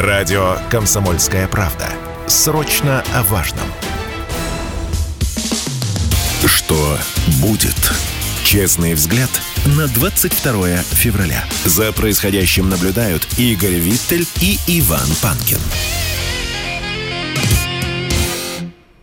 Радио «Комсомольская правда». Срочно о важном. Что будет? Честный взгляд на 22 февраля. За происходящим наблюдают Игорь Виттель и Иван Панкин.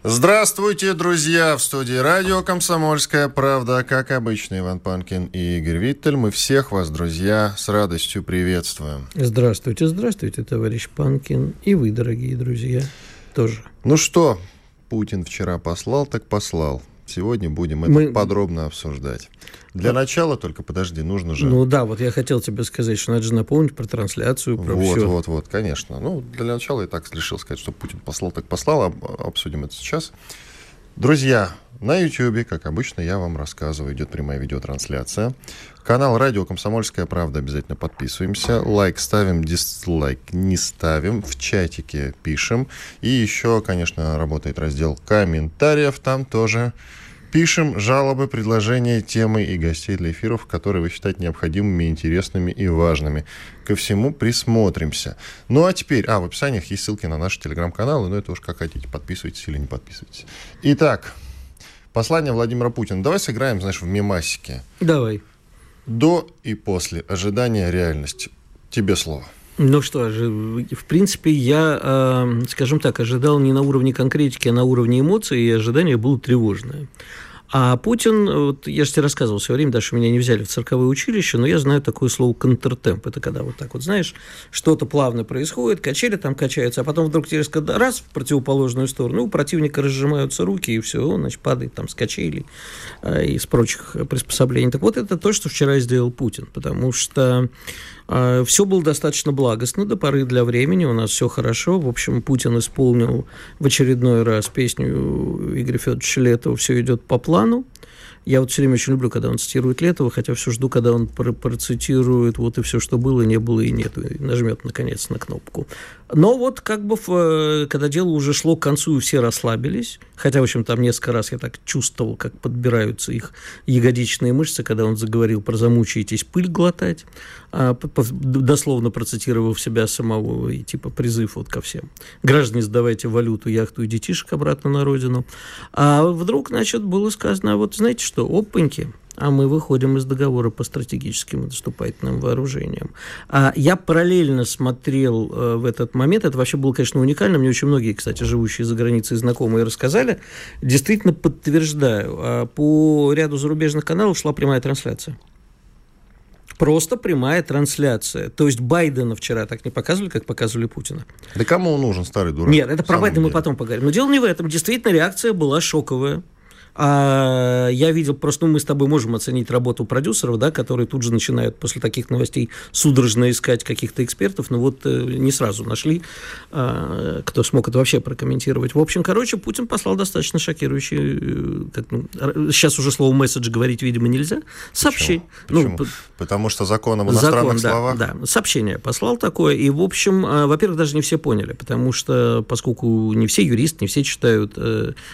Здравствуйте, друзья! В студии радио «Комсомольская правда». Как обычно, Иван Панкин и Игорь Виттель. Мы всех вас, друзья, с радостью приветствуем. Здравствуйте, здравствуйте, товарищ Панкин. И вы, дорогие друзья, тоже. Ну что, Путин вчера послал, так послал. Сегодня будем это подробно обсуждать. Для начала только, подожди, нужно же... Ну да, вот я хотел тебе сказать, что надо же напомнить про трансляцию, про вот, все. Вот, конечно. Ну, для начала я так решил сказать, что Путин послал, так послал. Обсудим это сейчас. Друзья, на Ютьюбе, как обычно, я вам рассказываю, идет прямая видеотрансляция. Канал «Радио Комсомольская правда». Обязательно подписываемся. Лайк ставим, дизлайк не ставим. В чатике пишем. И еще, конечно, работает раздел комментариев. Там тоже пишем жалобы, предложения, темы и гостей для эфиров, которые вы считаете необходимыми, интересными и важными. Ко всему присмотримся. Ну а теперь... в описаниях есть ссылки на наши телеграм-каналы. Но это уж как хотите. Подписывайтесь или не подписывайтесь. Итак... Послание Владимира Путина. Давай сыграем, знаешь, в мемасике. Давай. До и после. Ожидание, реальность. Тебе слово. Ну что же, в принципе, я, скажем так, ожидал не на уровне конкретики, а на уровне эмоций, и ожидание было тревожное. А Путин, вот я же тебе рассказывал все время, даже меня не взяли в цирковое училище, но я знаю такое слово «контртемп». Это когда вот так вот, знаешь, что-то плавно происходит, качели там качаются, а потом вдруг тебе резко раз в противоположную сторону, у противника разжимаются руки, и все, он, значит, падает там с качелей и с прочих приспособлений. Так вот, это то, что вчера сделал Путин, потому что... Все было достаточно благостно до поры для времени, у нас все хорошо. В общем, Путин исполнил в очередной раз песню Игоря Федоровича Летова «Все идет по плану». Я вот все время очень люблю, когда он цитирует Летова, хотя все жду, когда он процитирует вот и все, что было, не было и нет, и нажмет, наконец, на кнопку. Но вот как бы, когда дело уже шло к концу, и все расслабились, хотя, в общем, там несколько раз я так чувствовал, как подбираются их ягодичные мышцы, когда он заговорил про «замучаетесь пыль глотать», дословно процитировав себя самого, и типа призыв вот ко всем. «Граждане, сдавайте валюту, яхту и детишек обратно на родину». А вдруг, значит, было сказано, вот знаете что, опаньки, а мы выходим из договора по стратегическим наступательным вооружениям. Я параллельно смотрел в этот момент, это вообще было, конечно, уникально, мне очень многие, кстати, живущие за границей знакомые рассказали, действительно подтверждаю, по ряду зарубежных каналов шла прямая трансляция. Просто прямая трансляция. То есть Байдена вчера так не показывали, как показывали Путина. Да кому он нужен, старый дурак? Нет, это про Байдена мы потом поговорим. Но дело не в этом. Действительно, реакция была шоковая. Я видел, просто мы с тобой можем оценить работу продюсеров, да, которые тут же начинают после таких новостей судорожно искать каких-то экспертов, но вот не сразу нашли, кто смог это вообще прокомментировать. В общем, короче, Путин послал достаточно шокирующий, сейчас уже слово «месседж» говорить, видимо, нельзя, сообщение. Почему? Потому что закон об иностранных словах. Да, сообщение послал такое, и, в общем, во-первых, даже не все поняли, потому что, поскольку не все юристы, не все читают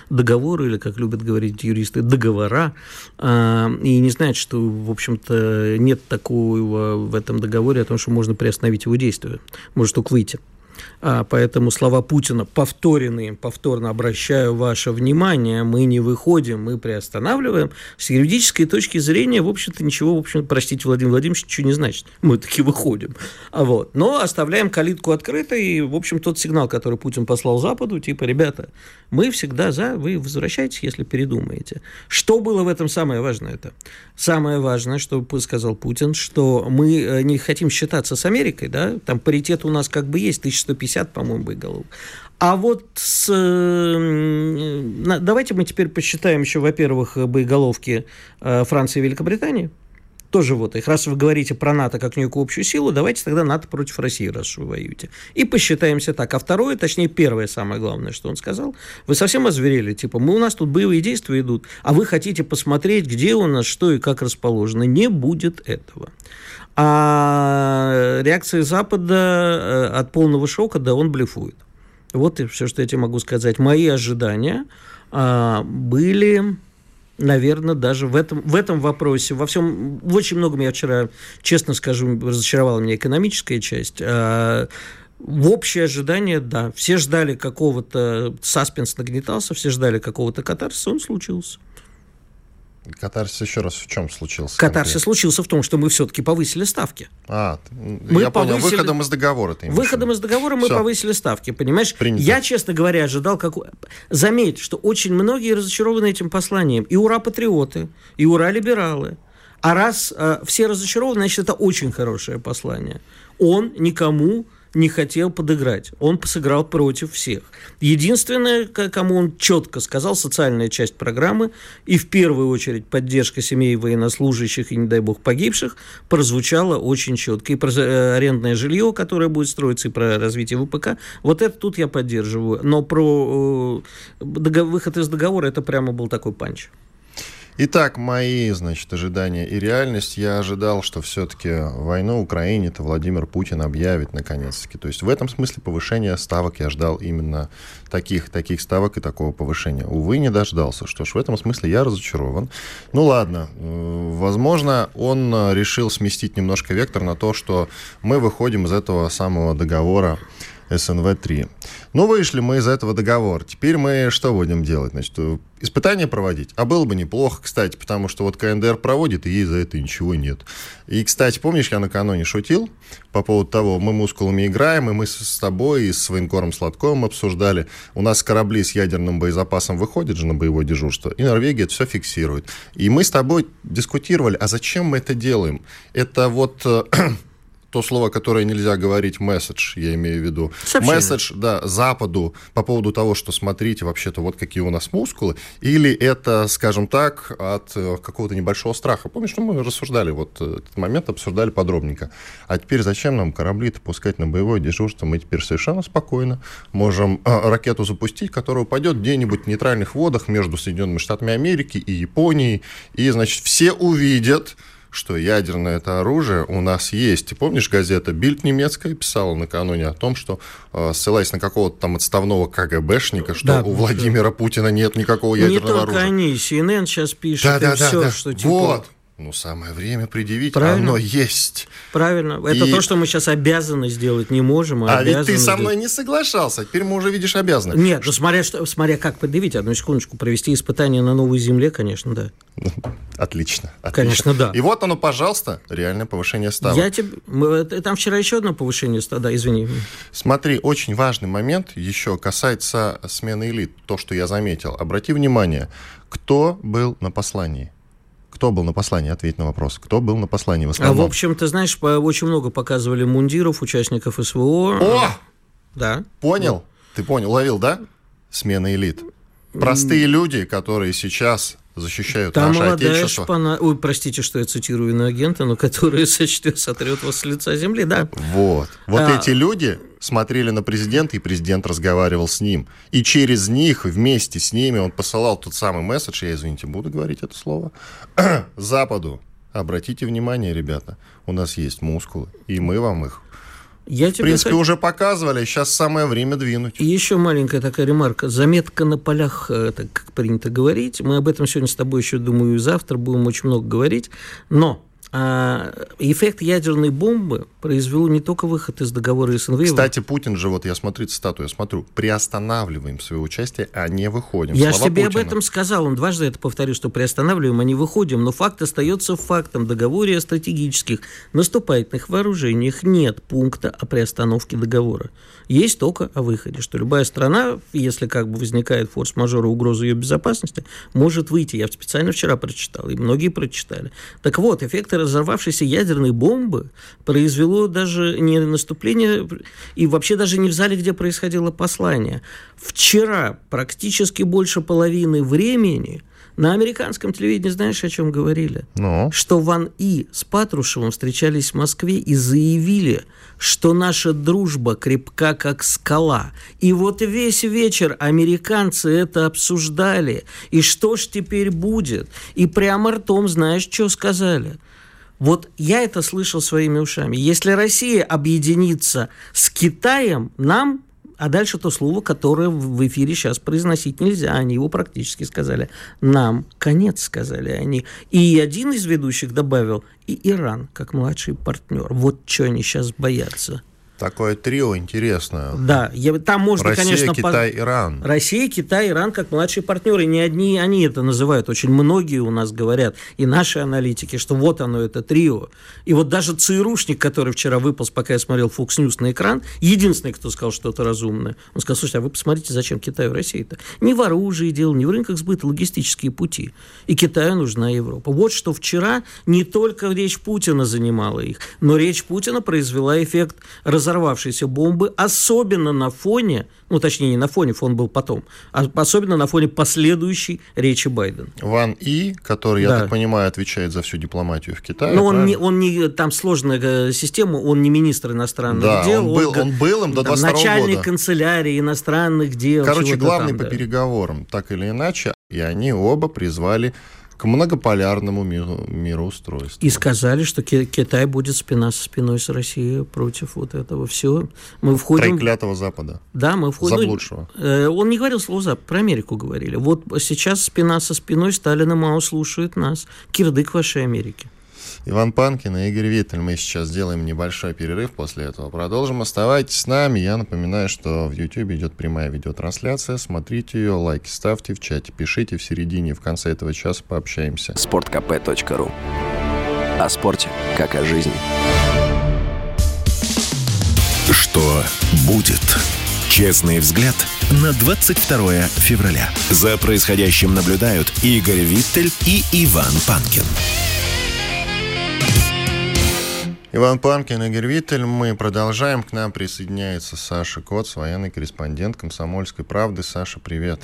договоры, или, как любят говорить, юристы, договора, и не знают, что, в общем-то, нет такого в этом договоре о том, что можно приостановить его действие, может только выйти. Поэтому слова Путина, повторенные, повторно обращаю ваше внимание, мы не выходим, мы приостанавливаем, с юридической точки зрения, в общем-то, ничего, в общем, простите, Владимир Владимирович, ничего не значит. Мы таки выходим. Вот. Но оставляем калитку открытой, и, в общем, тот сигнал, который Путин послал Западу, типа, ребята, мы всегда за, вы возвращайтесь, если передумаете. Что было в этом самое важное? Самое важное, что сказал Путин, что мы не хотим считаться с Америкой, да, там паритет у нас как бы есть, 1150, по-моему, боеголовок. А вот давайте мы теперь посчитаем еще, во-первых, боеголовки Франции и Великобритании. Тоже вот их. Раз вы говорите про НАТО как некую общую силу, давайте тогда НАТО против России, раз вы воюете. И посчитаемся так. А второе, точнее, первое самое главное, что он сказал, вы совсем озверели, типа, мы у нас тут боевые действия идут, а вы хотите посмотреть, где у нас что и как расположено. Не будет этого. А реакция Запада от полного шока, да, он блефует. Вот и все, что я тебе могу сказать. Мои ожидания были... Наверное, даже в этом вопросе, во всем, в очень многом я вчера, честно скажу, разочаровала меня экономическая часть. В общее ожидание, да. Все ждали какого-то... Саспенс нагнетался, все ждали какого-то катарсиса, он случился. Катарсис еще раз в чем случился? Катарсис случился в том, что мы все-таки повысили ставки. Я понял. Выходом из договора. Повысили ставки, понимаешь? Принято. Я, честно говоря, ожидал... Заметь, что очень многие разочарованы этим посланием. И ура-патриоты, и ура-либералы. А раз все разочарованы, значит, это очень хорошее послание. Он никому... не хотел подыграть. Он сыграл против всех. Единственное, кому он четко сказал, социальная часть программы и в первую очередь поддержка семей военнослужащих и, не дай бог, погибших, прозвучала очень четко. И про арендное жилье, которое будет строиться, и про развитие ВПК, вот это тут я поддерживаю. Но про выход из договора это прямо был такой панч. Итак, мои, ожидания и реальность. Я ожидал, что все-таки войну в Украине-то Владимир Путин объявит наконец-таки. То есть в этом смысле повышение ставок я ждал именно таких ставок и такого повышения. Увы, не дождался. Что ж, в этом смысле я разочарован. Ну ладно, возможно, он решил сместить немножко вектор на то, что мы выходим из этого самого договора СНВ-3. Ну, вышли мы из этого договора. Теперь мы что будем делать? Испытания проводить? А было бы неплохо, кстати, потому что вот КНДР проводит, и ей за это ничего нет. И, кстати, помнишь, я накануне шутил по поводу того, мы мускулами играем, и мы с тобой, и с военкором Сладковым обсуждали. У нас корабли с ядерным боезапасом выходят же на боевое дежурство, и Норвегия это все фиксирует. И мы с тобой дискутировали, а зачем мы это делаем? Это вот... то слово, которое нельзя говорить, месседж, я имею в виду. Сообщение. Месседж, да, Западу по поводу того, что смотрите, вообще-то вот какие у нас мускулы, или это, скажем так, от какого-то небольшого страха. Помнишь, мы рассуждали, вот этот момент обсуждали подробненько. А теперь зачем нам корабли-то пускать на боевое дежурство? Мы теперь совершенно спокойно можем ракету запустить, которая упадет где-нибудь в нейтральных водах между Соединенными Штатами Америки и Японией, и, все увидят, что ядерное это оружие у нас есть. Ты помнишь, газета «Бильд» немецкая писала накануне о том, что, ссылаясь на какого-то там отставного КГБшника, что да, у Владимира Путина нет никакого ядерного оружия. Не только они, CNN сейчас пишет, что типа... Вот. Самое время предъявить. Правильно. Оно есть. Правильно. Это то, что мы сейчас обязаны сделать не можем. А ведь ты со мной не соглашался. Теперь мы уже, видишь, обязаны. Нет, смотря как предъявить. Одну секундочку. Провести испытание на новой земле, конечно, да. Отлично. Конечно, да. И вот оно, пожалуйста, реальное повышение ставок. Там вчера еще одно повышение ставок. Да, извини. Смотри, очень важный момент еще касается смены элит. То, что я заметил. Обрати внимание, кто был на послании. Кто был на послании? Ответь на вопрос. Кто был на послании в основном? В общем, ты знаешь, очень много показывали мундиров, участников СВО. О! Да. Понял? Вот. Ты понял, уловил, да? Смена элит. Простые люди, которые сейчас защищают наше отечество. Ой, простите, что я цитирую иноагента, но которые сотрет вас с лица земли, да. Вот эти люди смотрели на президента, и президент разговаривал с ним. И через них, вместе с ними, он посылал тот самый месседж, я, извините, буду говорить это слово, Западу. Обратите внимание, ребята, у нас есть мускулы, и мы вам их. В принципе, уже показывали, сейчас самое время двинуть. И еще маленькая такая ремарка. Заметка на полях, так как принято говорить. Мы об этом сегодня с тобой еще, думаю, и завтра будем очень много говорить. Но... эффект ядерной бомбы произвел не только выход из договора СНВ. Кстати, Путин же, вот я смотрю цитату, приостанавливаем свое участие, а не выходим. Я же тебе об этом сказал, он дважды это повторил, что приостанавливаем, а не выходим, но факт остается фактом. В договоре о стратегических наступательных вооружениях нет пункта о приостановке договора. Есть только о выходе, что любая страна, если возникает форс-мажор и угроза ее безопасности, может выйти. Я специально вчера прочитал, и многие прочитали. Так вот, эффекты разорвавшейся ядерной бомбы произвело даже не наступление и вообще даже не в зале, где происходило послание. Вчера практически больше половины времени на американском телевидении, знаешь, о чем говорили? Но. Что Ван И с Патрушевым встречались в Москве и заявили, что наша дружба крепка, как скала. И вот весь вечер американцы это обсуждали. И что ж теперь будет? И прямо ртом, знаешь, что сказали? Вот я это слышал своими ушами. Если Россия объединится с Китаем, нам... А дальше то слово, которое в эфире сейчас произносить нельзя. Они его практически сказали. Нам конец, сказали они. И один из ведущих добавил, и Иран, как младший партнер. Вот что они сейчас боятся. Такое трио интересное. Да, там можно, Россия, конечно... Китай, Иран. Россия, Китай, Иран как младшие партнеры. Не одни они это называют. Очень многие у нас говорят, и наши аналитики, что вот оно, это трио. И вот даже ЦРУшник, который вчера выполз, пока я смотрел Fox News на экран, единственный, кто сказал что-то разумное. Он сказал, слушайте, а вы посмотрите, зачем Китаю и России-то? Не в оружии дело, не в рынках сбыта, логистические пути. И Китаю нужна Европа. Вот что вчера не только речь Путина занимала их, но речь Путина произвела эффект разорвавшейся бомбы, особенно на фоне, ну, точнее, не на фоне, фон был потом, а особенно на фоне последующей речи Байдена. Ван И, который, да, я так понимаю, отвечает за всю дипломатию в Китае. Но он не, там сложная система, он не министр иностранных дел. Он был им до 22 года. Начальник канцелярии иностранных дел. Короче, главный там, по переговорам, так или иначе, и они оба призвали к многополярному мироустройству. И сказали, что Китай будет спина со спиной с Россией против вот этого всего. Мы входим... Треклятого Запада. Да, мы входим... Заблудшего. Он не говорил слово «Запад», про Америку говорили. Вот сейчас спина со спиной, Сталин и Мао слушают нас. Кирдык вашей Америки. Иван Панкин и Игорь Виттель. Мы сейчас делаем небольшой перерыв, после этого продолжим. Оставайтесь с нами. Я напоминаю, что в YouTube идет прямая видеотрансляция. Смотрите ее, лайки ставьте, в чате пишите. В середине, в конце этого часа пообщаемся. Sportkp.ru. О спорте, как о жизни. Что будет? Честный взгляд на 22 февраля. За происходящим наблюдают Игорь Виттель и Иван Панкин. Иван Панкин, Игорь Виттель. Мы продолжаем. К нам присоединяется Саша Коц, военный корреспондент «Комсомольской правды». Саша, привет.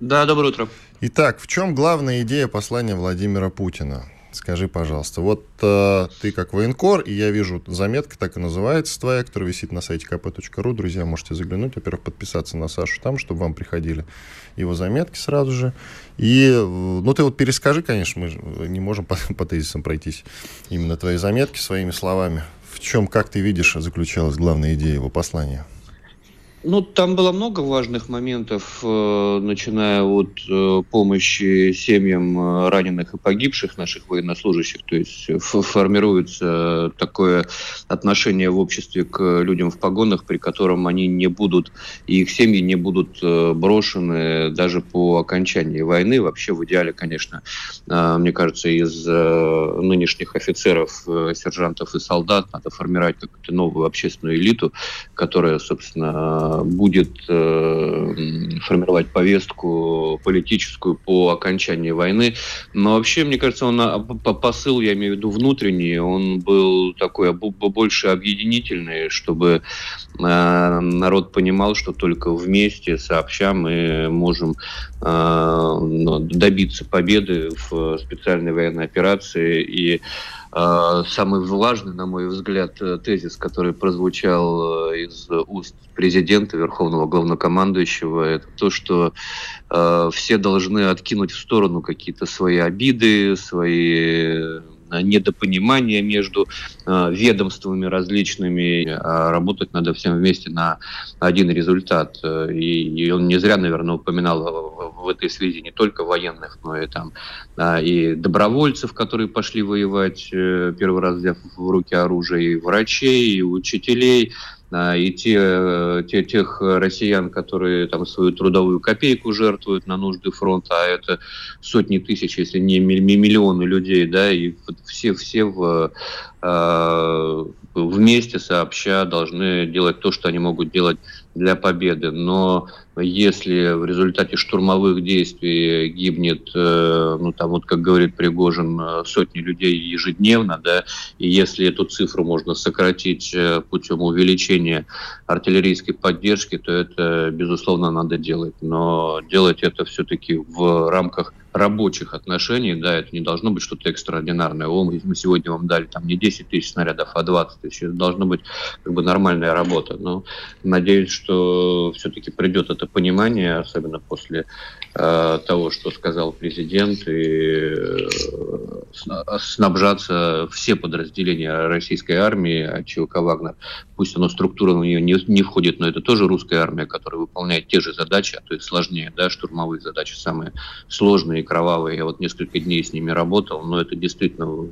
Да, доброе утро. Итак, в чем главная идея послания Владимира Путина? Скажи, пожалуйста. Вот ты как военкор, и я вижу, заметка так и называется твоя, которая висит на сайте kp.ru. Друзья, можете заглянуть. Во-первых, подписаться на Сашу там, чтобы вам приходили его заметки сразу же. И, ну, ты вот перескажи, конечно, мы не можем по тезисам пройтись именно твои заметки своими словами. В чем, как ты видишь, заключалась главная идея его послания? Ну, там было много важных моментов, начиная от помощи семьям раненых и погибших наших военнослужащих. То есть формируется такое отношение в обществе к людям в погонах, при котором они не будут, и их семьи не будут брошены даже по окончании войны. Вообще, в идеале, конечно, мне кажется, из нынешних офицеров, сержантов и солдат надо формировать какую-то новую общественную элиту, которая, собственно, будет формировать повестку политическую по окончании войны. Но вообще, мне кажется, посыл, я имею в виду внутренний, он был такой больше объединительный, чтобы народ понимал, что только вместе, сообща, мы можем добиться победы в специальной военной операции. И самый влажный, на мой взгляд, тезис, который прозвучал из уст президента, верховного главнокомандующего, это то, что все должны откинуть в сторону какие-то свои обиды, свои недопонимания между ведомствами различными. А работать надо всем вместе на один результат. И он не зря, наверное, упоминал в этой связи не только военных, но и там и добровольцев, которые пошли воевать, первый раз взяв в руки оружие, и врачей, и учителей, и тех россиян, которые там свою трудовую копейку жертвуют на нужды фронта, а это сотни тысяч, если не миллионы людей, да, и все вместе сообща должны делать то, что они могут делать для победы. Но если в результате штурмовых действий гибнет, ну там вот как говорит Пригожин, сотни людей ежедневно, да, и если эту цифру можно сократить путем увеличения артиллерийской поддержки, то это, безусловно, надо делать. Но делать это все-таки в рамках рабочих отношений, да, это не должно быть что-то экстраординарное. О, мы сегодня вам дали там не 10 тысяч снарядов, а 20 тысяч. Это должна быть как бы нормальная работа. Но надеюсь, что все-таки придет это понимание, особенно после того, что сказал президент, и снабжаться все подразделения российской армии от ЧВК «Вагнер». Пусть оно структурно в нее не входит, но это тоже русская армия, которая выполняет те же задачи, а то есть сложнее, да, штурмовые задачи самые сложные. страшные, кровавые. Я вот несколько дней с ними работал, но это действительно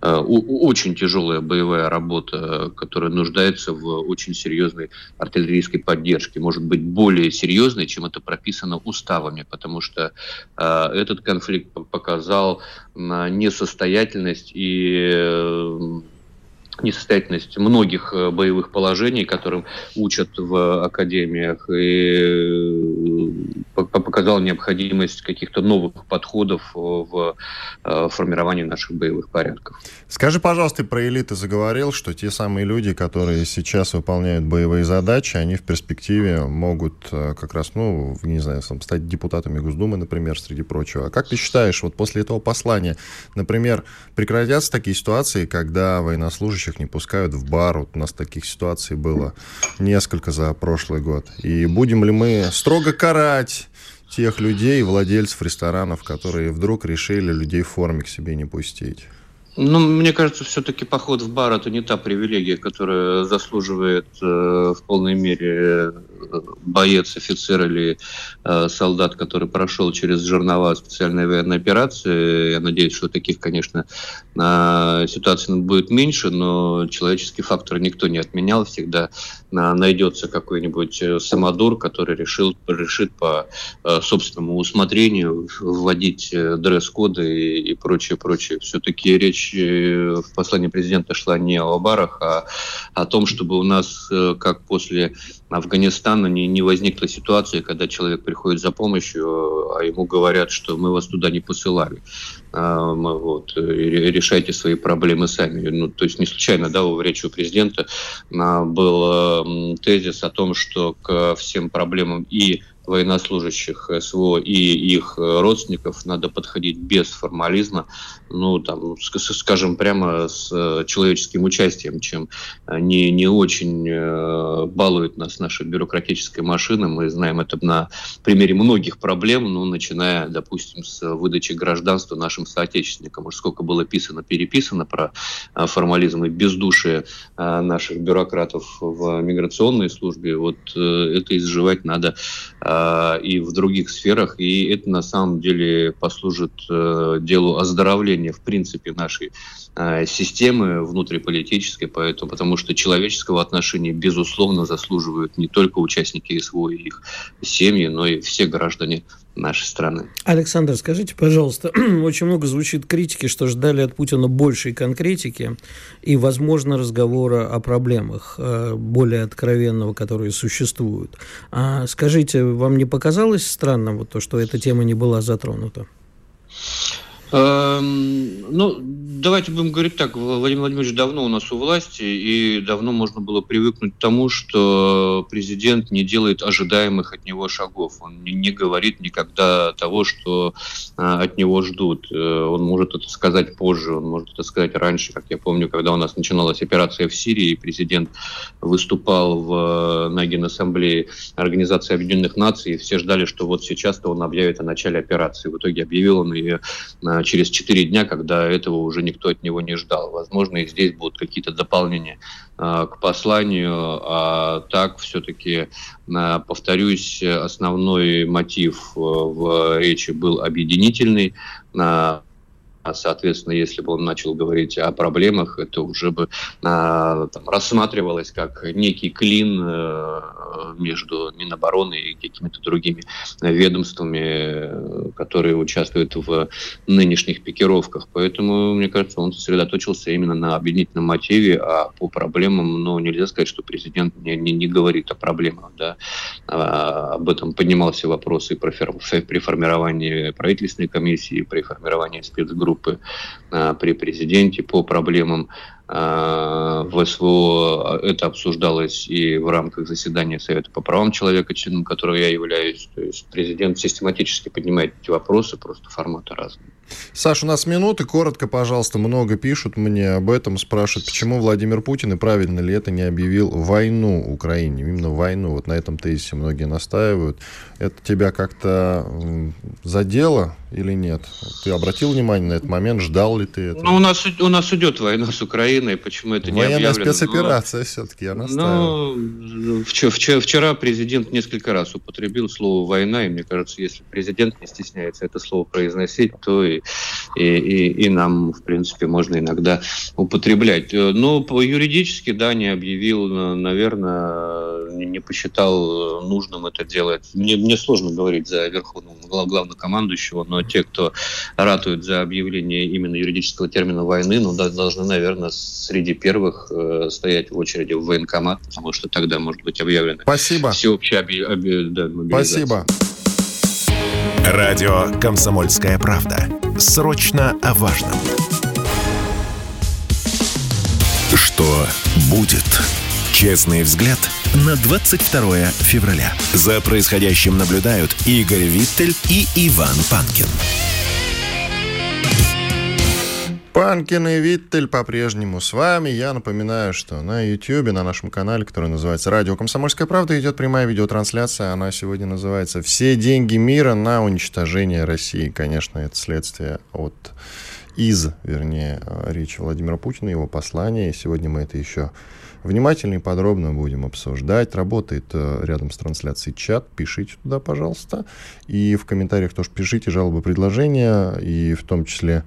очень тяжелая боевая работа, которая нуждается в очень серьезной артиллерийской поддержке. Может быть, более серьезной, чем это прописано уставами, потому что этот конфликт показал несостоятельность многих боевых положений, которым учат в академиях, и показала необходимость каких-то новых подходов в формировании наших боевых порядков. Скажи, пожалуйста, ты про элиты заговорил, что те самые люди, которые сейчас выполняют боевые задачи, они в перспективе могут как раз, стать депутатами Госдумы, например, среди прочего. А как ты считаешь, вот после этого послания, например, прекратятся такие ситуации, когда военнослужащие не пускают в бар? Вот у нас таких ситуаций было несколько за прошлый год. И будем ли мы строго карать тех людей, владельцев ресторанов, которые вдруг решили людей в форме к себе не пустить? Мне кажется, все-таки поход в бар – это не та привилегия, которая заслуживает в полной мере боец, офицер или солдат, который прошел через жернова специальной военной операции. Я надеюсь, что таких, конечно, ситуаций будет меньше, но человеческий фактор никто не отменял. Всегда найдется какой-нибудь самодур, который решит по собственному усмотрению вводить дресс-коды и прочее. Все-таки речь в послании президента шла не о барах, а о том, чтобы у нас, как после Афганистана, не возникла ситуация, когда человек приходит за помощью, а ему говорят, что мы вас туда не посылали, решайте свои проблемы сами. То есть не случайно, в речи у президента был тезис о том, что ко всем проблемам и военнослужащих СВО и их родственников надо подходить без формализма, скажем прямо, с человеческим участием, чем не очень балует нас наша бюрократическая машина. Мы знаем это на примере многих проблем, начиная, допустим, с выдачи гражданства нашим соотечественникам. Уж сколько было писано, переписано про формализм и бездушие наших бюрократов в миграционной службе. Вот это изживать надо и в других сферах, и это на самом деле послужит делу оздоровления в принципе нашей системы внутриполитической, потому что человеческого отношения, безусловно, заслуживают не только участники СВО и их семьи, но и все граждане нашей страны. Александр, скажите, пожалуйста, очень много звучит критики, что ждали от Путина большей конкретики и, возможно, разговора о проблемах более откровенного, которые существуют. А скажите, вам не показалось странным то, что эта тема не была затронута? Давайте будем говорить так. Владимир Владимирович давно у нас у власти, и давно можно было привыкнуть к тому, что президент не делает ожидаемых от него шагов. Он не говорит никогда того, что от него ждут. Он может это сказать позже, он может это сказать раньше. Как я помню, когда у нас начиналась операция в Сирии, и президент выступал на Генассамблее Организации Объединенных Наций, и все ждали, что вот сейчас-то он объявит о начале операции. В итоге объявил он ее через 4 дня, когда этого уже никто от него не ждал. Возможно, и здесь будут какие-то дополнения к посланию. А так, все-таки, повторюсь, основной мотив в речи был объединительный. Соответственно, если бы он начал говорить о проблемах, это уже бы рассматривалось как некий клин между Минобороны и какими-то другими ведомствами, которые участвуют в нынешних пикировках. Поэтому, мне кажется, он сосредоточился именно на объединительном мотиве, а по проблемам, нельзя сказать, что президент не говорит о проблемах. Да? Об этом поднимался вопрос и при формировании правительственной комиссии, при формировании спецгрупп, при президенте по проблемам в СВО. Это обсуждалось и в рамках заседания Совета по правам человека, членом которого я являюсь. То есть президент систематически поднимает эти вопросы, просто форматы разные. Саш, у нас минуты. Коротко, пожалуйста, много пишут мне об этом, спрашивают, почему Владимир Путин и правильно ли это не объявил войну Украине. Именно войну. Вот на этом тезисе многие настаивают. Это тебя как-то задело или нет? Ты обратил внимание на этот момент? Ждал ли ты этого? У нас идет война с Украиной. Украиной, почему это не объявлено. Военная спецоперация все-таки, я настаиваю. Ну, вчера президент несколько раз употребил слово «война», и мне кажется, если президент не стесняется это слово произносить, то и нам, в принципе, можно иногда употреблять. Но юридически, да, не объявил, наверное, не посчитал нужным это делать. Мне сложно говорить за верховного главнокомандующего, но те, кто ратует за объявление именно юридического термина войны, ну, должны, наверное, среди первых стоять в очереди в военкомат, потому что тогда может быть объявлено всеобщее мобилизация. Спасибо. Радио «Комсомольская правда». Срочно о важном. Что будет? Честный взгляд на 22 февраля. За происходящим наблюдают Игорь Виттель и Иван Панкин. Панкин и Виттель по-прежнему с вами. Я напоминаю, что на YouTube, на нашем канале, который называется «Радио Комсомольская правда», идет прямая видеотрансляция. Она сегодня называется «Все деньги мира на уничтожение России». Конечно, это следствие вернее, речи Владимира Путина, его послания. И сегодня мы это еще внимательно и подробно будем обсуждать. Работает рядом с трансляцией чат. Пишите туда, пожалуйста. И в комментариях тоже пишите жалобы, предложения. И в том числе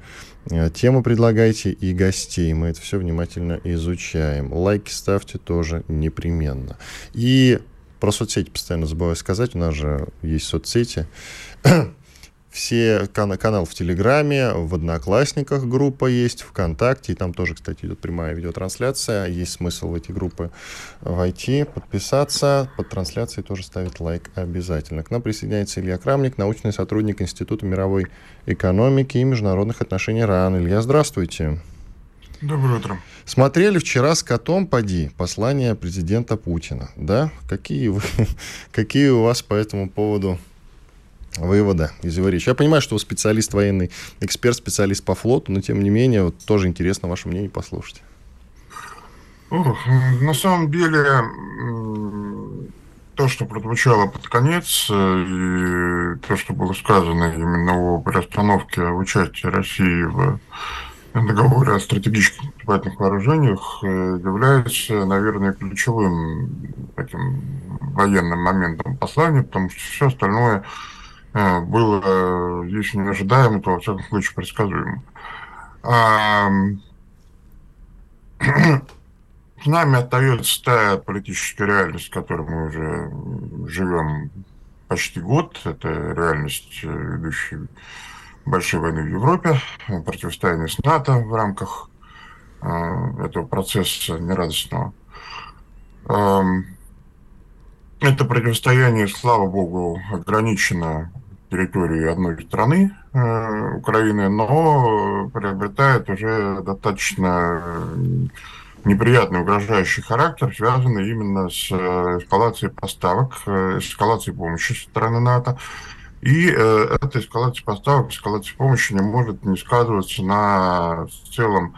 темы предлагайте и гостей. Мы это все внимательно изучаем. Лайки ставьте тоже непременно. И про соцсети постоянно забываю сказать. У нас же есть соцсети. Все канал в Телеграме, в Одноклассниках группа есть, ВКонтакте. И там тоже, кстати, идет прямая видеотрансляция. Есть смысл в эти группы войти, подписаться. Под трансляцией тоже ставить лайк обязательно. К нам присоединяется Илья Крамник, научный сотрудник Института мировой экономики и международных отношений РАН. Илья, здравствуйте. Доброе утро. Смотрели вчера с котом, поди, послание президента Путина. Да? Какие у вас по этому поводу вывода из его речи? Я понимаю, что вы специалист, военный эксперт, специалист по флоту, но тем не менее, вот тоже интересно ваше мнение послушать. На самом деле, то, что прозвучало под конец, и то, что было сказано именно о приостановке участия России в договоре о стратегических наступательных вооружениях, является, наверное, ключевым таким военным моментом послания, потому что все остальное было, если не ожидаемо, то, во всяком случае, предсказуемо. С нами остается та политическая реальность, в которой мы уже живем почти год. Это реальность ведущей большой войны в Европе, противостояние с НАТО в рамках этого процесса нерадостного. Это противостояние, слава богу, ограничено территорией одной страны, Украины, но приобретает уже достаточно неприятный, угрожающий характер, связанный именно с эскалацией поставок, эскалацией помощи со стороны НАТО. И эта эскалация поставок, эскалация помощи не может не сказываться на целом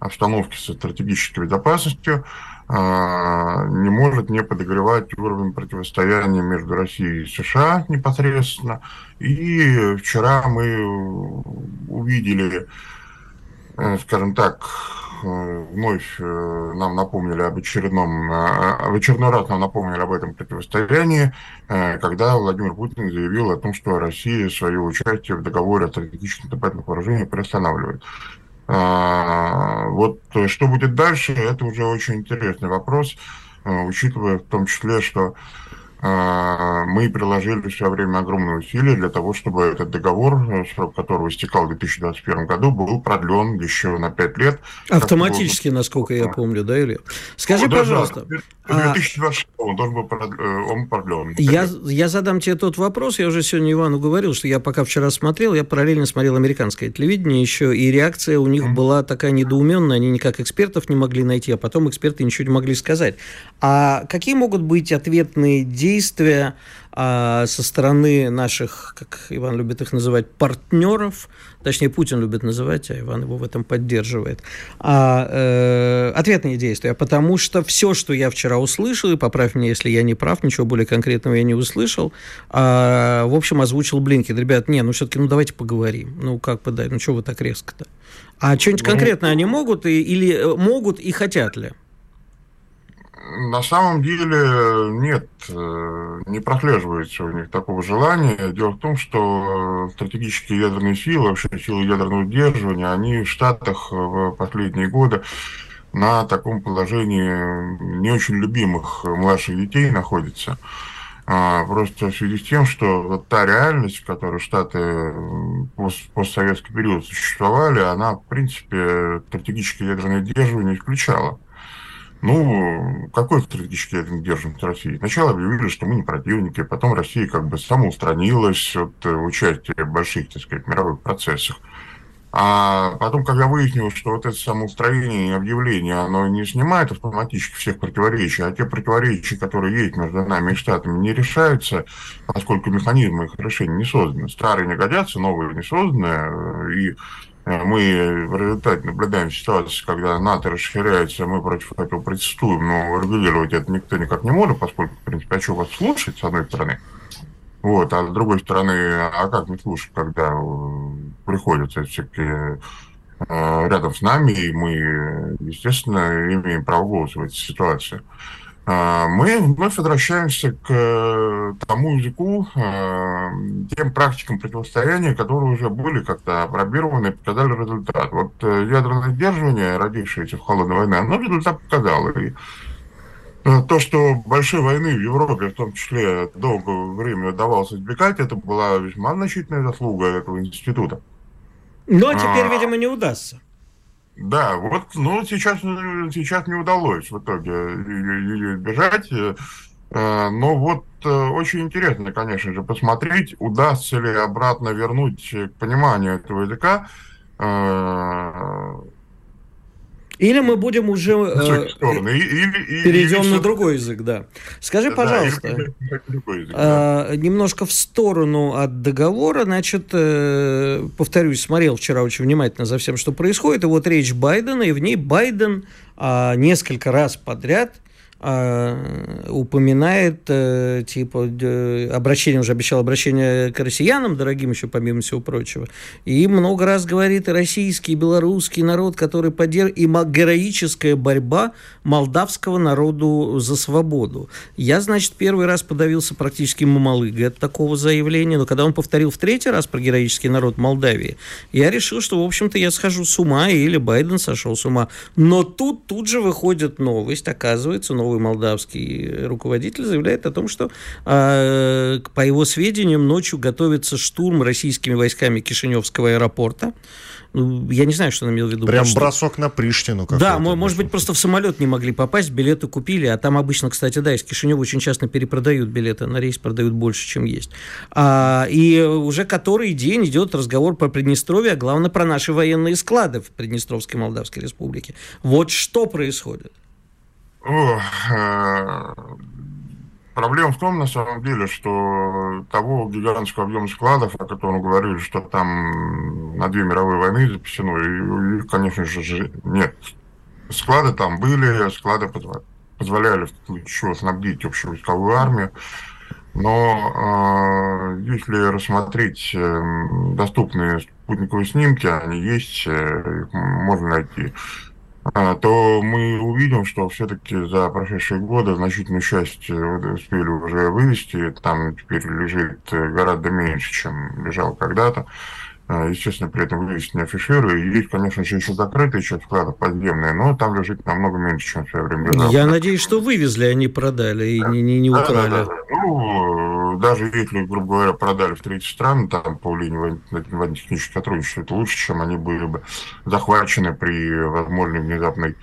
обстановке со стратегической безопасностью, не может не подогревать уровень противостояния между Россией и США непосредственно. И вчера мы увидели, скажем так, вновь нам напомнили в очередной раз об этом противостоянии, когда Владимир Путин заявил о том, что Россия свое участие в договоре о стратегических наступательных вооружениях приостанавливает. Вот что будет дальше, это уже очень интересный вопрос, учитывая в том числе, что мы приложили все время огромные усилия для того, чтобы этот договор, срок которого истекал в 2021 году, был продлен еще на 5 лет. Автоматически, насколько я помню, да, Илья? Скажи, пожалуйста. В 2026 он должен был продлен. Я задам тебе тот вопрос. Я уже сегодня Ивану говорил, что я пока вчера смотрел, я параллельно смотрел американское телевидение еще, и реакция у них была такая недоуменная. Они никак экспертов не могли найти, а потом эксперты ничего не могли сказать. А какие могут быть ответные действия действия со стороны наших, как Иван любит их называть, партнеров, точнее, Путин любит называть, а Иван его в этом поддерживает, ответные действия, потому что все, что я вчера услышал, и поправь меня, если я не прав, ничего более конкретного я не услышал, в общем, озвучил Блинкин. Ребят, все-таки давайте поговорим. Ну, чего вы так резко-то? А что-нибудь конкретное они могут или могут и хотят ли? На самом деле нет, не прослеживается у них такого желания. Дело в том, что стратегические ядерные силы, вообще силы ядерного сдерживания, они в Штатах в последние годы на таком положении не очень любимых младших детей находятся. Просто в связи с тем, что вот та реальность, в которой Штаты в постсоветский период существовали, она, в принципе, стратегическое ядерное сдерживание исключала. Ну, какой стратегический ядерный сдерживание России? Сначала объявили, что мы не противники, потом Россия как бы самоустранилась от участия в больших, так сказать, мировых процессах. А потом, когда выяснилось, что вот это самоустранение и объявление, оно не снимает автоматически всех противоречий, а те противоречия, которые есть между нами и Штатами, не решаются, поскольку механизмы их решения не созданы. Старые не годятся, новые не созданы, и мы в результате наблюдаем ситуацию, когда НАТО расширяется, мы против этого протестуем, но регулировать это никто никак не может, поскольку, в принципе, а что вас слушать, с одной стороны, вот, а с другой стороны, а как мы слушать, когда приходится все-таки рядом с нами, и мы, естественно, имеем право голоса в этой ситуации. Мы вновь возвращаемся к тому языку, тем практикам противостояния, которые уже были как-то опробированы и показали результат. Вот ядерное сдерживание, родившееся в холодной войне, оно результат показало. И то, что большой войны в Европе, в том числе, долгое время удавалось избегать, это была весьма значительная заслуга этого института. Но теперь, видимо, не удастся. Да, вот, сейчас не удалось в итоге ее избежать, но вот очень интересно, конечно же, посмотреть, удастся ли обратно вернуть к пониманию этого языка. Или мы будем уже перейдем на другой язык, да. Скажи, пожалуйста, немножко в сторону от договора. Значит, повторюсь, смотрел вчера очень внимательно за всем, что происходит. И вот речь Байдена, и в ней Байден несколько раз подряд упоминает, обращение, уже обещал обращение к россиянам, дорогим еще, помимо всего прочего. И много раз говорит и российский, и белорусский народ, который поддерживает, и героическая борьба молдавского народу за свободу. Я, значит, первый раз подавился практически мамалыгой от такого заявления, но когда он повторил в третий раз про героический народ Молдавии, я решил, что, в общем-то, я схожу с ума, или Байден сошел с ума. Но тут же выходит новость, оказывается, новый молдавский руководитель заявляет о том, что, по его сведениям, ночью готовится штурм российскими войсками Кишиневского аэропорта. Я не знаю, что он имел в виду. Прям бросок на Приштину. Да, может быть, просто в самолет не могли попасть, билеты купили, а там обычно, кстати, да, из Кишинева очень часто перепродают билеты, на рейс продают больше, чем есть. И уже который день идет разговор про Приднестровье, а главное, про наши военные склады в Приднестровской Молдавской Республике. Вот что происходит. Проблема в том, на самом деле, что того гигантского объема складов, о котором говорили, что там на 2 мировые войны запасено, и, конечно же, нет. Склады там были, склады позволяли в случае чего снабдить общевойсковую армию, но если рассмотреть доступные спутниковые снимки, они есть, их можно найти, то мы увидим, что все-таки за прошедшие годы значительную часть успели уже вывести. Там теперь лежит гораздо меньше, чем лежал когда-то. Естественно, при этом вывести не афишируют. Есть, конечно же, еще закрытые часть складов подземные, но там лежит намного меньше, чем в свое время лежало. Я надеюсь, что вывезли, а не продали и не украли. Да. Ну, даже если, грубо говоря, продали в третьи страны, там по линии военно-технического сотрудничества, это лучше, чем они были бы захвачены при возможной внезапной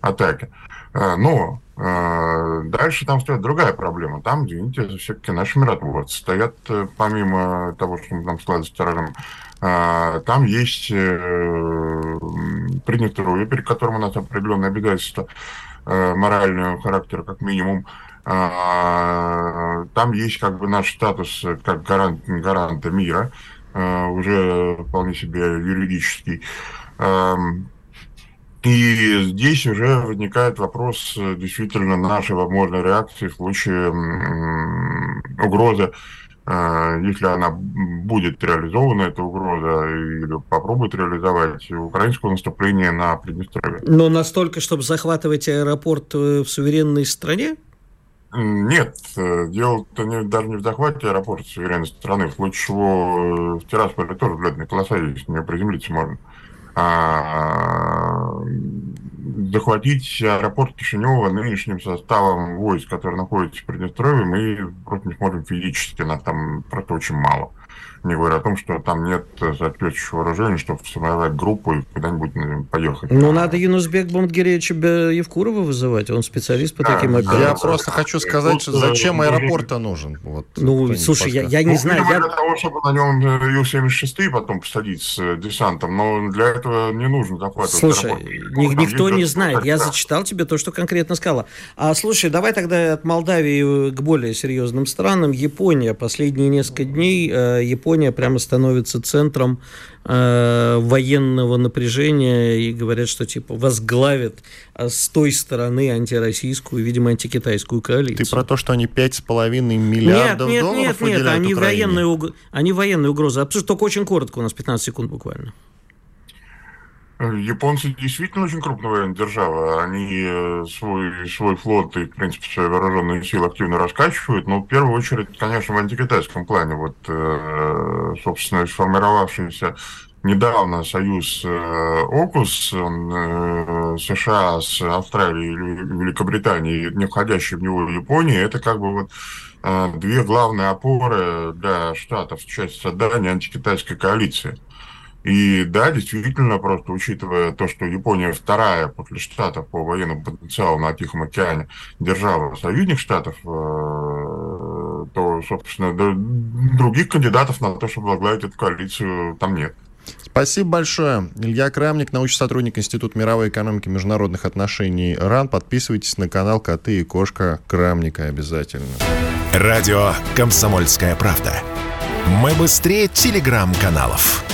атаке. Но дальше там стоит другая проблема. Там, извините, все-таки наши миротворцы стоят, помимо того, что мы там склады сторожим, там есть Приднестровье, перед которым у нас определенные обязательства морального характера, как минимум. Там есть как бы наш статус как гаранта мира, уже вполне себе юридический. И здесь уже возникает вопрос действительно нашей возможной реакции в случае угрозы, если она будет реализована, эта угроза, или попробует реализовать украинское наступление на Приднестровье. Но настолько, чтобы захватывать аэропорт в суверенной стране? Нет, дело-то даже не в захвате аэропорта суверенной страны, в случае чего в Тирасполе тоже бледные полоса есть, не приземлиться можно. Захватить аэропорт Кишинева нынешним составом войск, который находится в Приднестровье, мы просто не сможем физически, нас там просто очень мало. Не говоря о том, что там нет соответствующего вооружения, чтобы сформировать группу и куда-нибудь поехать. Ну, надо Юнусбека Бамдгиревича Евкурова вызывать, он специалист по таким операциям. Я просто хочу сказать, что зачем аэропорт-то нужен? Вот, ну, слушай, я не знаю. Для того, чтобы на нем Ю-76 потом посадить с десантом, но для этого не нужно захватывать аэропорт. Слушай, никто не знает, я зачитал тебе то, что конкретно сказала. А, слушай, давай тогда от Молдавии к более серьезным странам. Япония. Последние несколько дней Япония прямо становится центром военного напряжения, и говорят, что типа возглавит с той стороны антироссийскую, видимо, антикитайскую коалицию. Ты про то, что они 5,5 миллиардов долларов выделяют Украине? Нет, они военные угрозы. Только очень коротко, у нас 15 секунд буквально. Японцы действительно очень крупная военная держава. Они свой флот и, в принципе, свои вооруженные силы активно раскачивают, но в первую очередь, конечно, в антикитайском плане. Вот, собственно, сформировавшийся недавно союз ОКУС, США с Австралией и Великобританией, не входящей в него Япония, это как бы вот две главные опоры для Штатов в части создания антикитайской коалиции. И да, действительно, просто учитывая то, что Япония вторая после Штатов по военному потенциалу на Тихом океане держава, союзник Штатов, то, собственно, других кандидатов на то, чтобы возглавить эту коалицию, там нет. Спасибо большое. Илья Крамник, научный сотрудник Института мировой экономики и международных отношений РАН. Подписывайтесь на канал «Коты и кошка» Крамника обязательно. Радио «Комсомольская правда». Мы быстрее телеграм-каналов.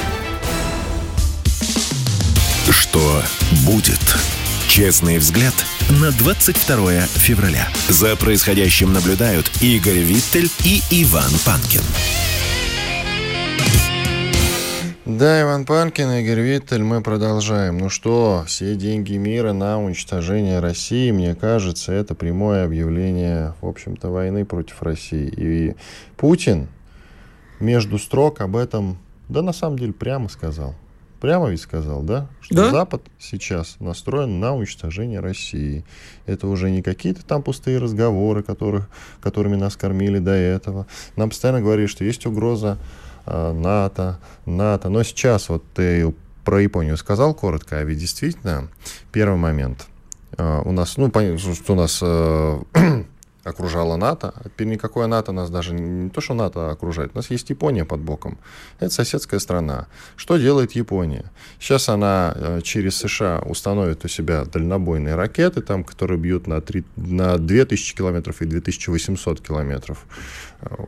Что будет? Честный взгляд на 22 февраля. За происходящим наблюдают Игорь Виттель и Иван Панкин. Да, Иван Панкин, Игорь Виттель, мы продолжаем. Ну что, все деньги мира на уничтожение России, мне кажется, это прямое объявление, в общем-то, войны против России. И Путин между строк об этом, да, на самом деле, прямо сказал. Прямо ведь сказал, да? Что да? Запад сейчас настроен на уничтожение России. Это уже не какие-то там пустые разговоры, которыми нас кормили до этого. Нам постоянно говорили, что есть угроза НАТО. Но сейчас вот ты про Японию сказал коротко, а ведь действительно первый момент. У нас, ну, понятно, что у нас окружало НАТО. Теперь никакое НАТО нас даже не то, что НАТО окружает. У нас есть Япония под боком. Это соседская страна. Что делает Япония? Сейчас она через США установит у себя дальнобойные ракеты, там, которые бьют на 2000 километров и 2800 километров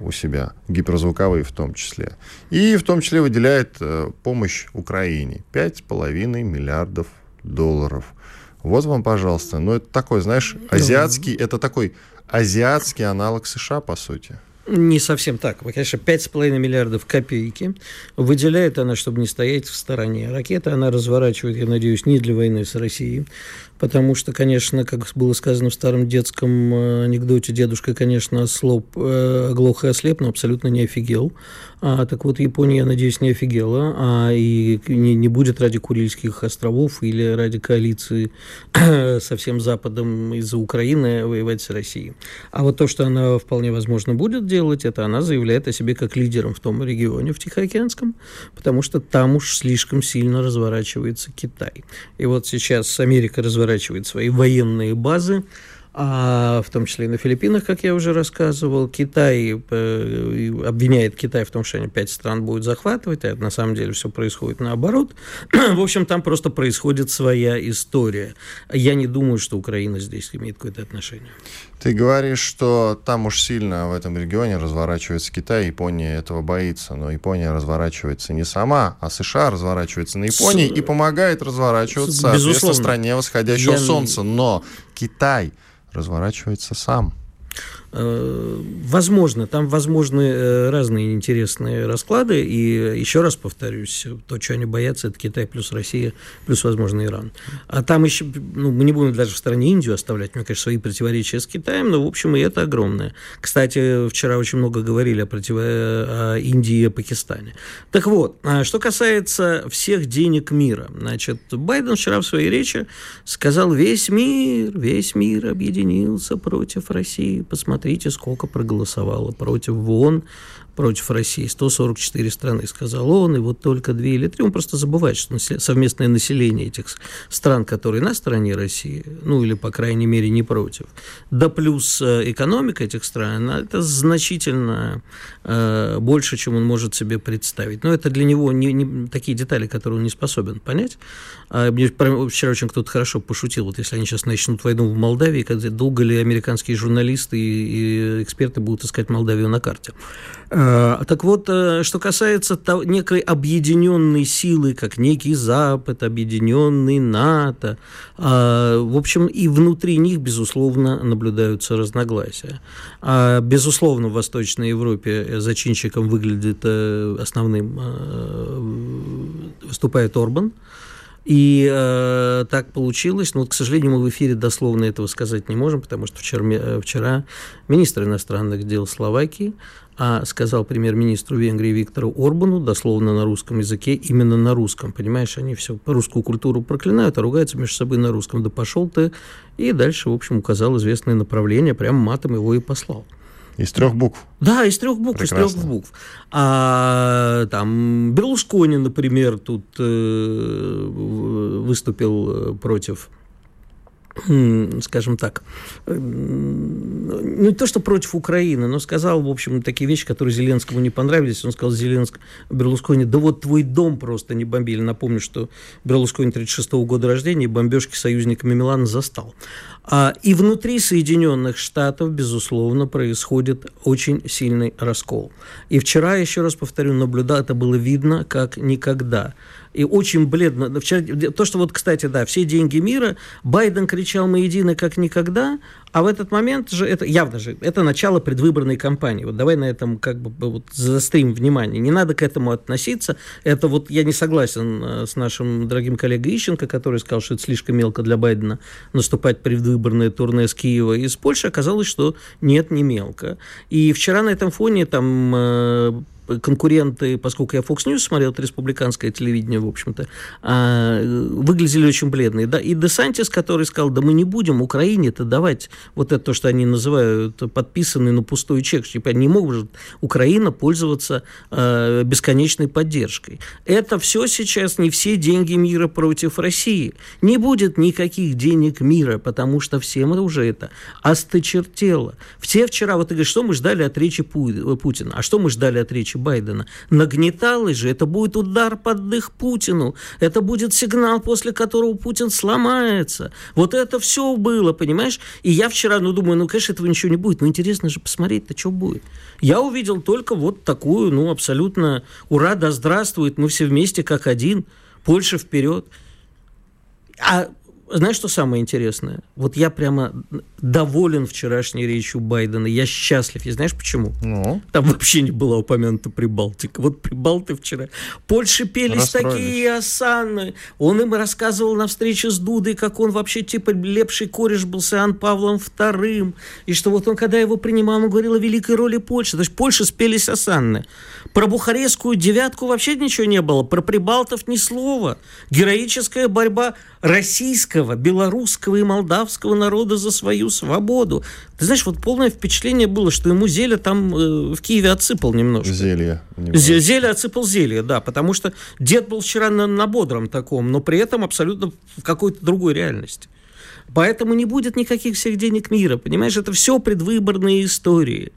у себя. Гиперзвуковые в том числе. И в том числе выделяет помощь Украине. 5,5 миллиардов долларов. Вот вам, пожалуйста. Ну, это такой, знаешь, азиатский, это такой азиатский аналог США, по сути. Не совсем так. Конечно, 5,5 миллиардов копейки. Выделяет она, чтобы не стоять в стороне. Ракеты она разворачивает, я надеюсь, не для войны с Россией. Потому что, конечно, как было сказано в старом детском анекдоте, дедушка, конечно, оглох и ослеп, но абсолютно не офигел. Так вот, Япония, я надеюсь, не офигела. И не будет ради Курильских островов или ради коалиции со всем Западом из-за Украины воевать с Россией. А вот то, что она вполне возможно будет делать, это она заявляет о себе как лидером в том регионе, в Тихоокеанском, потому что там уж слишком сильно разворачивается Китай. И вот сейчас Америка разворачивает свои военные базы, а в том числе и на Филиппинах, как я уже рассказывал. Китай обвиняет Китай в том, что они 5 стран будут захватывать, а это на самом деле все происходит наоборот. В общем, там просто происходит своя история. Я не думаю, что Украина здесь имеет какое-то отношение. Ты говоришь, что там уж сильно в этом регионе разворачивается Китай, Япония этого боится, но Япония разворачивается не сама, а США разворачивается на Японии и помогает разворачиваться, соответственно, стране восходящего солнца. Но Китай разворачивается сам. Возможно. Там возможны разные интересные расклады. И еще раз повторюсь, то, чего они боятся, это Китай плюс Россия, плюс, возможно, Иран. А там еще, мы не будем даже в стране Индию оставлять, мне кажется, свои противоречия с Китаем, но, в общем, и это огромное. Кстати, вчера очень много говорили о Индии и Пакистане. Так вот, что касается всех денег мира. Значит, Байден вчера в своей речи сказал, весь мир объединился против России. Посмотрите, сколько проголосовало против ООН, против России. 144 страны, сказал он, и вот только 2 или 3. Он просто забывает, что совместное население этих стран, которые на стороне России, ну или, по крайней мере, не против, да плюс экономика этих стран, это значительно больше, чем он может себе представить. Но это для него не такие детали, которые он не способен понять. Мне вчера очень кто-то хорошо пошутил, вот если они сейчас начнут войну в Молдавии, долго ли американские журналисты и эксперты будут искать Молдавию на карте. Так вот, что касается некой объединенной силы, как некий Запад, объединенный НАТО, в общем, и внутри них, безусловно, наблюдаются разногласия. Безусловно, в Восточной Европе зачинщиком выглядит основным, выступает Орбан. И так получилось. Но, к сожалению, мы в эфире дословно этого сказать не можем, потому что вчера министр иностранных дел Словакии сказал премьер-министру Венгрии Виктору Орбану дословно на русском языке, именно на русском. Понимаешь, они все русскую культуру проклинают, а ругаются между собой на русском. Да пошел ты. И дальше, в общем, указал известное направление, прям матом его и послал. Из 3 букв. Да, из 3 букв. Прекрасно. Из 3 букв. А там Берлускони, например, тут выступил против, скажем так, не то, что против Украины, но сказал, в общем, такие вещи, которые Зеленскому не понравились. Он сказал Берлускони, да вот твой дом просто не бомбили. Напомню, что Берлускони 36-го года рождения и бомбежки союзниками Милана застал. И внутри Соединенных Штатов, безусловно, происходит очень сильный раскол. И вчера, еще раз повторю, наблюдал, это было видно как никогда. И очень бледно. Вчера, то, что вот, кстати, да, все деньги мира, Байден кричал «Мы едины, как никогда», а в этот момент же, это явно же, это начало предвыборной кампании. Вот давай на этом как бы вот заострим внимание. Не надо к этому относиться. Это вот я не согласен с нашим дорогим коллегой Ищенко, который сказал, что это слишком мелко для Байдена наступать предвыборное турне с Киева и из Польши. Оказалось, что нет, не мелко. И вчера на этом фоне там конкуренты, поскольку я Fox News смотрел, это республиканское телевидение, в общем-то, выглядели очень бледные. Да? И Де Сантис, который сказал, да мы не будем Украине-то давать вот это то, что они называют подписанный на пустой чек. Не может Украина пользоваться бесконечной поддержкой. Это все сейчас не все деньги мира против России. Не будет никаких денег мира, потому что всем уже это осточертело. Все вчера, вот ты говоришь, что мы ждали от речи Путина? А что мы ждали от речи Байдена? Нагнеталось же, это будет удар под дых Путину, это будет сигнал, после которого Путин сломается. Вот это все было, понимаешь? И я вчера, думаю, конечно, этого ничего не будет, но интересно же посмотреть-то, что будет. Я увидел только вот такую, абсолютно ура, да здравствует, мы все вместе как один, Польша вперед. А знаешь, что самое интересное? Вот я прямо доволен вчерашней речью Байдена. Я счастлив. И знаешь, почему? Ну? Там вообще не была упомянута Прибалтика. Вот прибалты вчера. Польше пелись такие осанны. Он им рассказывал на встрече с Дудой, как он вообще типа лепший кореш был с Иоанн Павлом Вторым. И что вот он, когда его принимал, он говорил о великой роли Польши. То есть Польше спелись осанны. Про бухарестскую девятку вообще ничего не было. Про прибалтов ни слова. Героическая борьба российская, белорусского и молдавского народа за свою свободу. Ты знаешь, вот полное впечатление было, что ему зелье там в Киеве отсыпал немножко. Зелье отсыпал зелье, да, потому что дед был вчера на бодром таком, но при этом абсолютно в какой-то другой реальности. Поэтому не будет никаких всех денег мира. Понимаешь, это все предвыборные истории.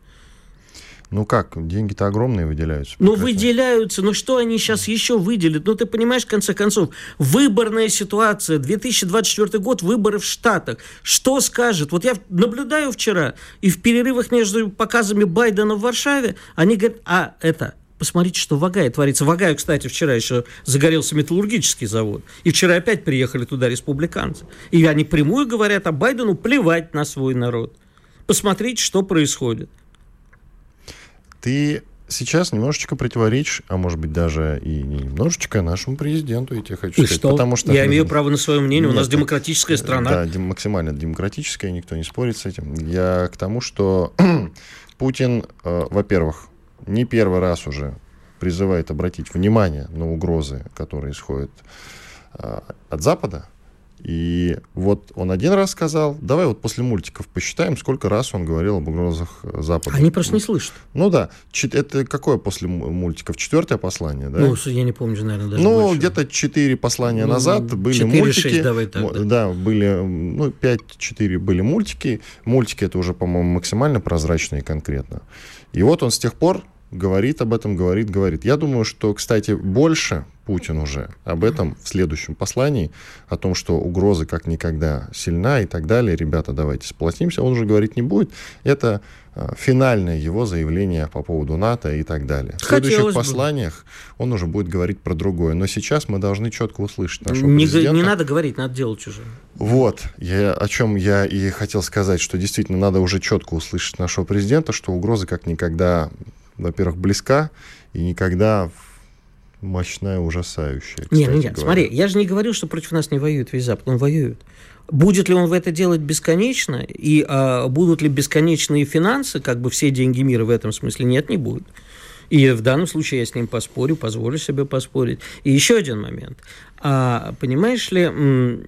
Ну как, деньги-то огромные выделяются. Ну выделяются, но что они сейчас еще выделят? Ну ты понимаешь, в конце концов, выборная ситуация, 2024 год, выборы в Штатах. Что скажет? Вот я наблюдаю вчера, и в перерывах между показами Байдена в Варшаве, они говорят, посмотрите, что в Огайо творится. В Огайо, кстати, вчера еще загорелся металлургический завод. И вчера опять приехали туда республиканцы. И они прямую говорят, а Байдену плевать на свой народ. Посмотрите, что происходит. Ты сейчас немножечко противоречишь, а может быть даже и немножечко нашему президенту, я тебе хочу сказать. Что? Потому что я имею право на свое мнение, нет, у нас демократическая страна. Да, максимально демократическая, никто не спорит с этим. Я к тому, что Путин, во-первых, не первый раз уже призывает обратить внимание на угрозы, которые исходят от Запада. И вот он один раз сказал, давай вот после мультиков посчитаем, сколько раз он говорил об угрозах Запада. Они просто не слышат. Ну да. Это какое после мультиков? 4-е послание, да? Ну, я не помню, наверное, даже больше. Ну, где-то 4 послания назад были 4, мультики. 4-6, давай так. Да, были, 5-4 были мультики. Мультики это уже, по-моему, максимально прозрачно и конкретно. И вот он с тех пор говорит об этом, говорит. Я думаю, что, кстати, больше Путин уже об этом в следующем послании, о том, что угроза как никогда сильна и так далее. Ребята, давайте сплотимся. Он уже говорить не будет. Это финальное его заявление по поводу НАТО и так далее. В следующих посланиях он уже будет говорить про другое. Но сейчас мы должны четко услышать нашего президента. Не надо говорить, надо делать уже. Вот, о чем я и хотел сказать, что действительно надо уже четко услышать нашего президента, что угроза как никогда, во-первых, близка и никогда... Мощная, ужасающая. Нет, смотри, я же не говорю, что против нас не воюет весь Запад, он воюет. Будет ли он в это делать бесконечно, и будут ли бесконечные финансы, как бы все деньги мира в этом смысле? Нет, не будет. И в данном случае я с ним поспорю, позволю себе поспорить. И еще один момент. Понимаешь ли,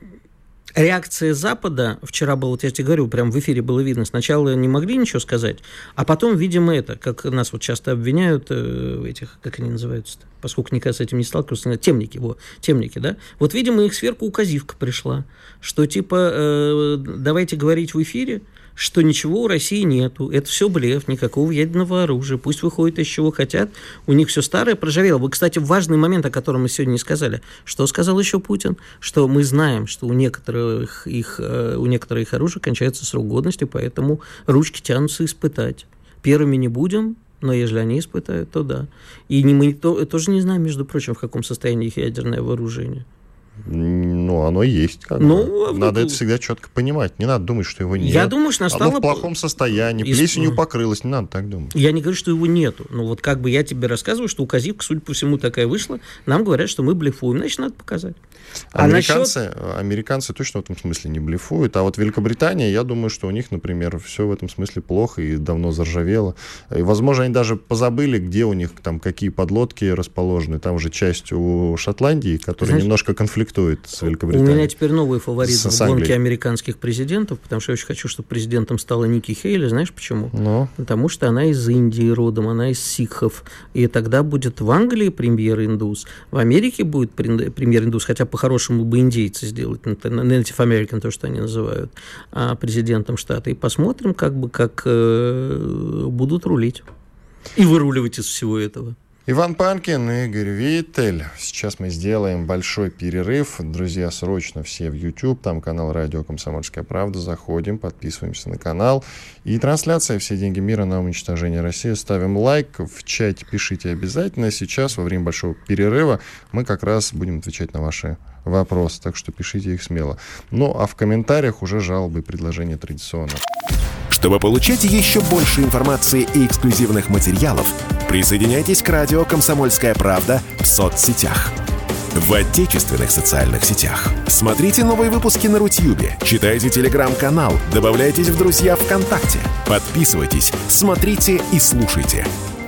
реакция Запада, вчера было, вот я тебе говорю, прям в эфире было видно, сначала не могли ничего сказать, а потом, видимо, как нас вот часто обвиняют в этих, как они называются-то, поскольку никогда с этим не сталкивался, темники, да? Вот, видимо, их сверху указивка пришла, что типа давайте говорить в эфире, что ничего у России нету, это все блеф, никакого ядерного оружия, пусть выходит из чего хотят, у них все старое прожарело. Вот, кстати, важный момент, о котором мы сегодня не сказали. Что сказал еще Путин? Что мы знаем, что у некоторых оружия кончается срок годности, поэтому ручки тянутся испытать. Первыми не будем, но если они испытают, то да. И мы тоже не знаем, между прочим, в каком состоянии их ядерное вооружение. Ну, оно есть. Надо это всегда четко понимать. Не надо думать, что его нет. Я думаю, что оно в плохом состоянии, плесенью покрылось. Не надо так думать. Я не говорю, что его нету. Но вот как бы я тебе рассказываю, что указивка, судя по всему, такая вышла. Нам говорят, что мы блефуем. Значит, надо показать. Американцы точно в этом смысле не блефуют. А вот Великобритания, я думаю, что у них, например, все в этом смысле плохо и давно заржавело. И, возможно, они даже позабыли, где у них там какие подлодки расположены. Там же часть у Шотландии, которая немножко конфликтует с Великобританией. У меня теперь новый фаворит в гонке американских президентов, потому что я очень хочу, чтобы президентом стала Ники Хейли. Знаешь почему? Потому что она из Индии родом, она из сикхов. И тогда будет в Англии премьер-индус, в Америке будет премьер-индус, хотя по-хорошему бы индейцы сделать, Native American, то, что они называют, президентом штата. И посмотрим, как будут рулить. И выруливать из всего этого. Иван Панкин, Игорь Виттель. Сейчас мы сделаем большой перерыв. Друзья, срочно все в YouTube. Там канал «Радио Комсомольская правда». Заходим, подписываемся на канал. И трансляция «Все деньги мира на уничтожение России». Ставим лайк. В чате пишите обязательно. Сейчас, во время большого перерыва, мы как раз будем отвечать на ваши вопросы. Так что пишите их смело. Ну, а в комментариях уже жалобы и предложения традиционно. Чтобы получать еще больше информации и эксклюзивных материалов, присоединяйтесь к радио «Комсомольская правда» в соцсетях. В отечественных социальных сетях. Смотрите новые выпуски на Рутьюбе, читайте телеграм-канал, добавляйтесь в друзья ВКонтакте, подписывайтесь, смотрите и слушайте.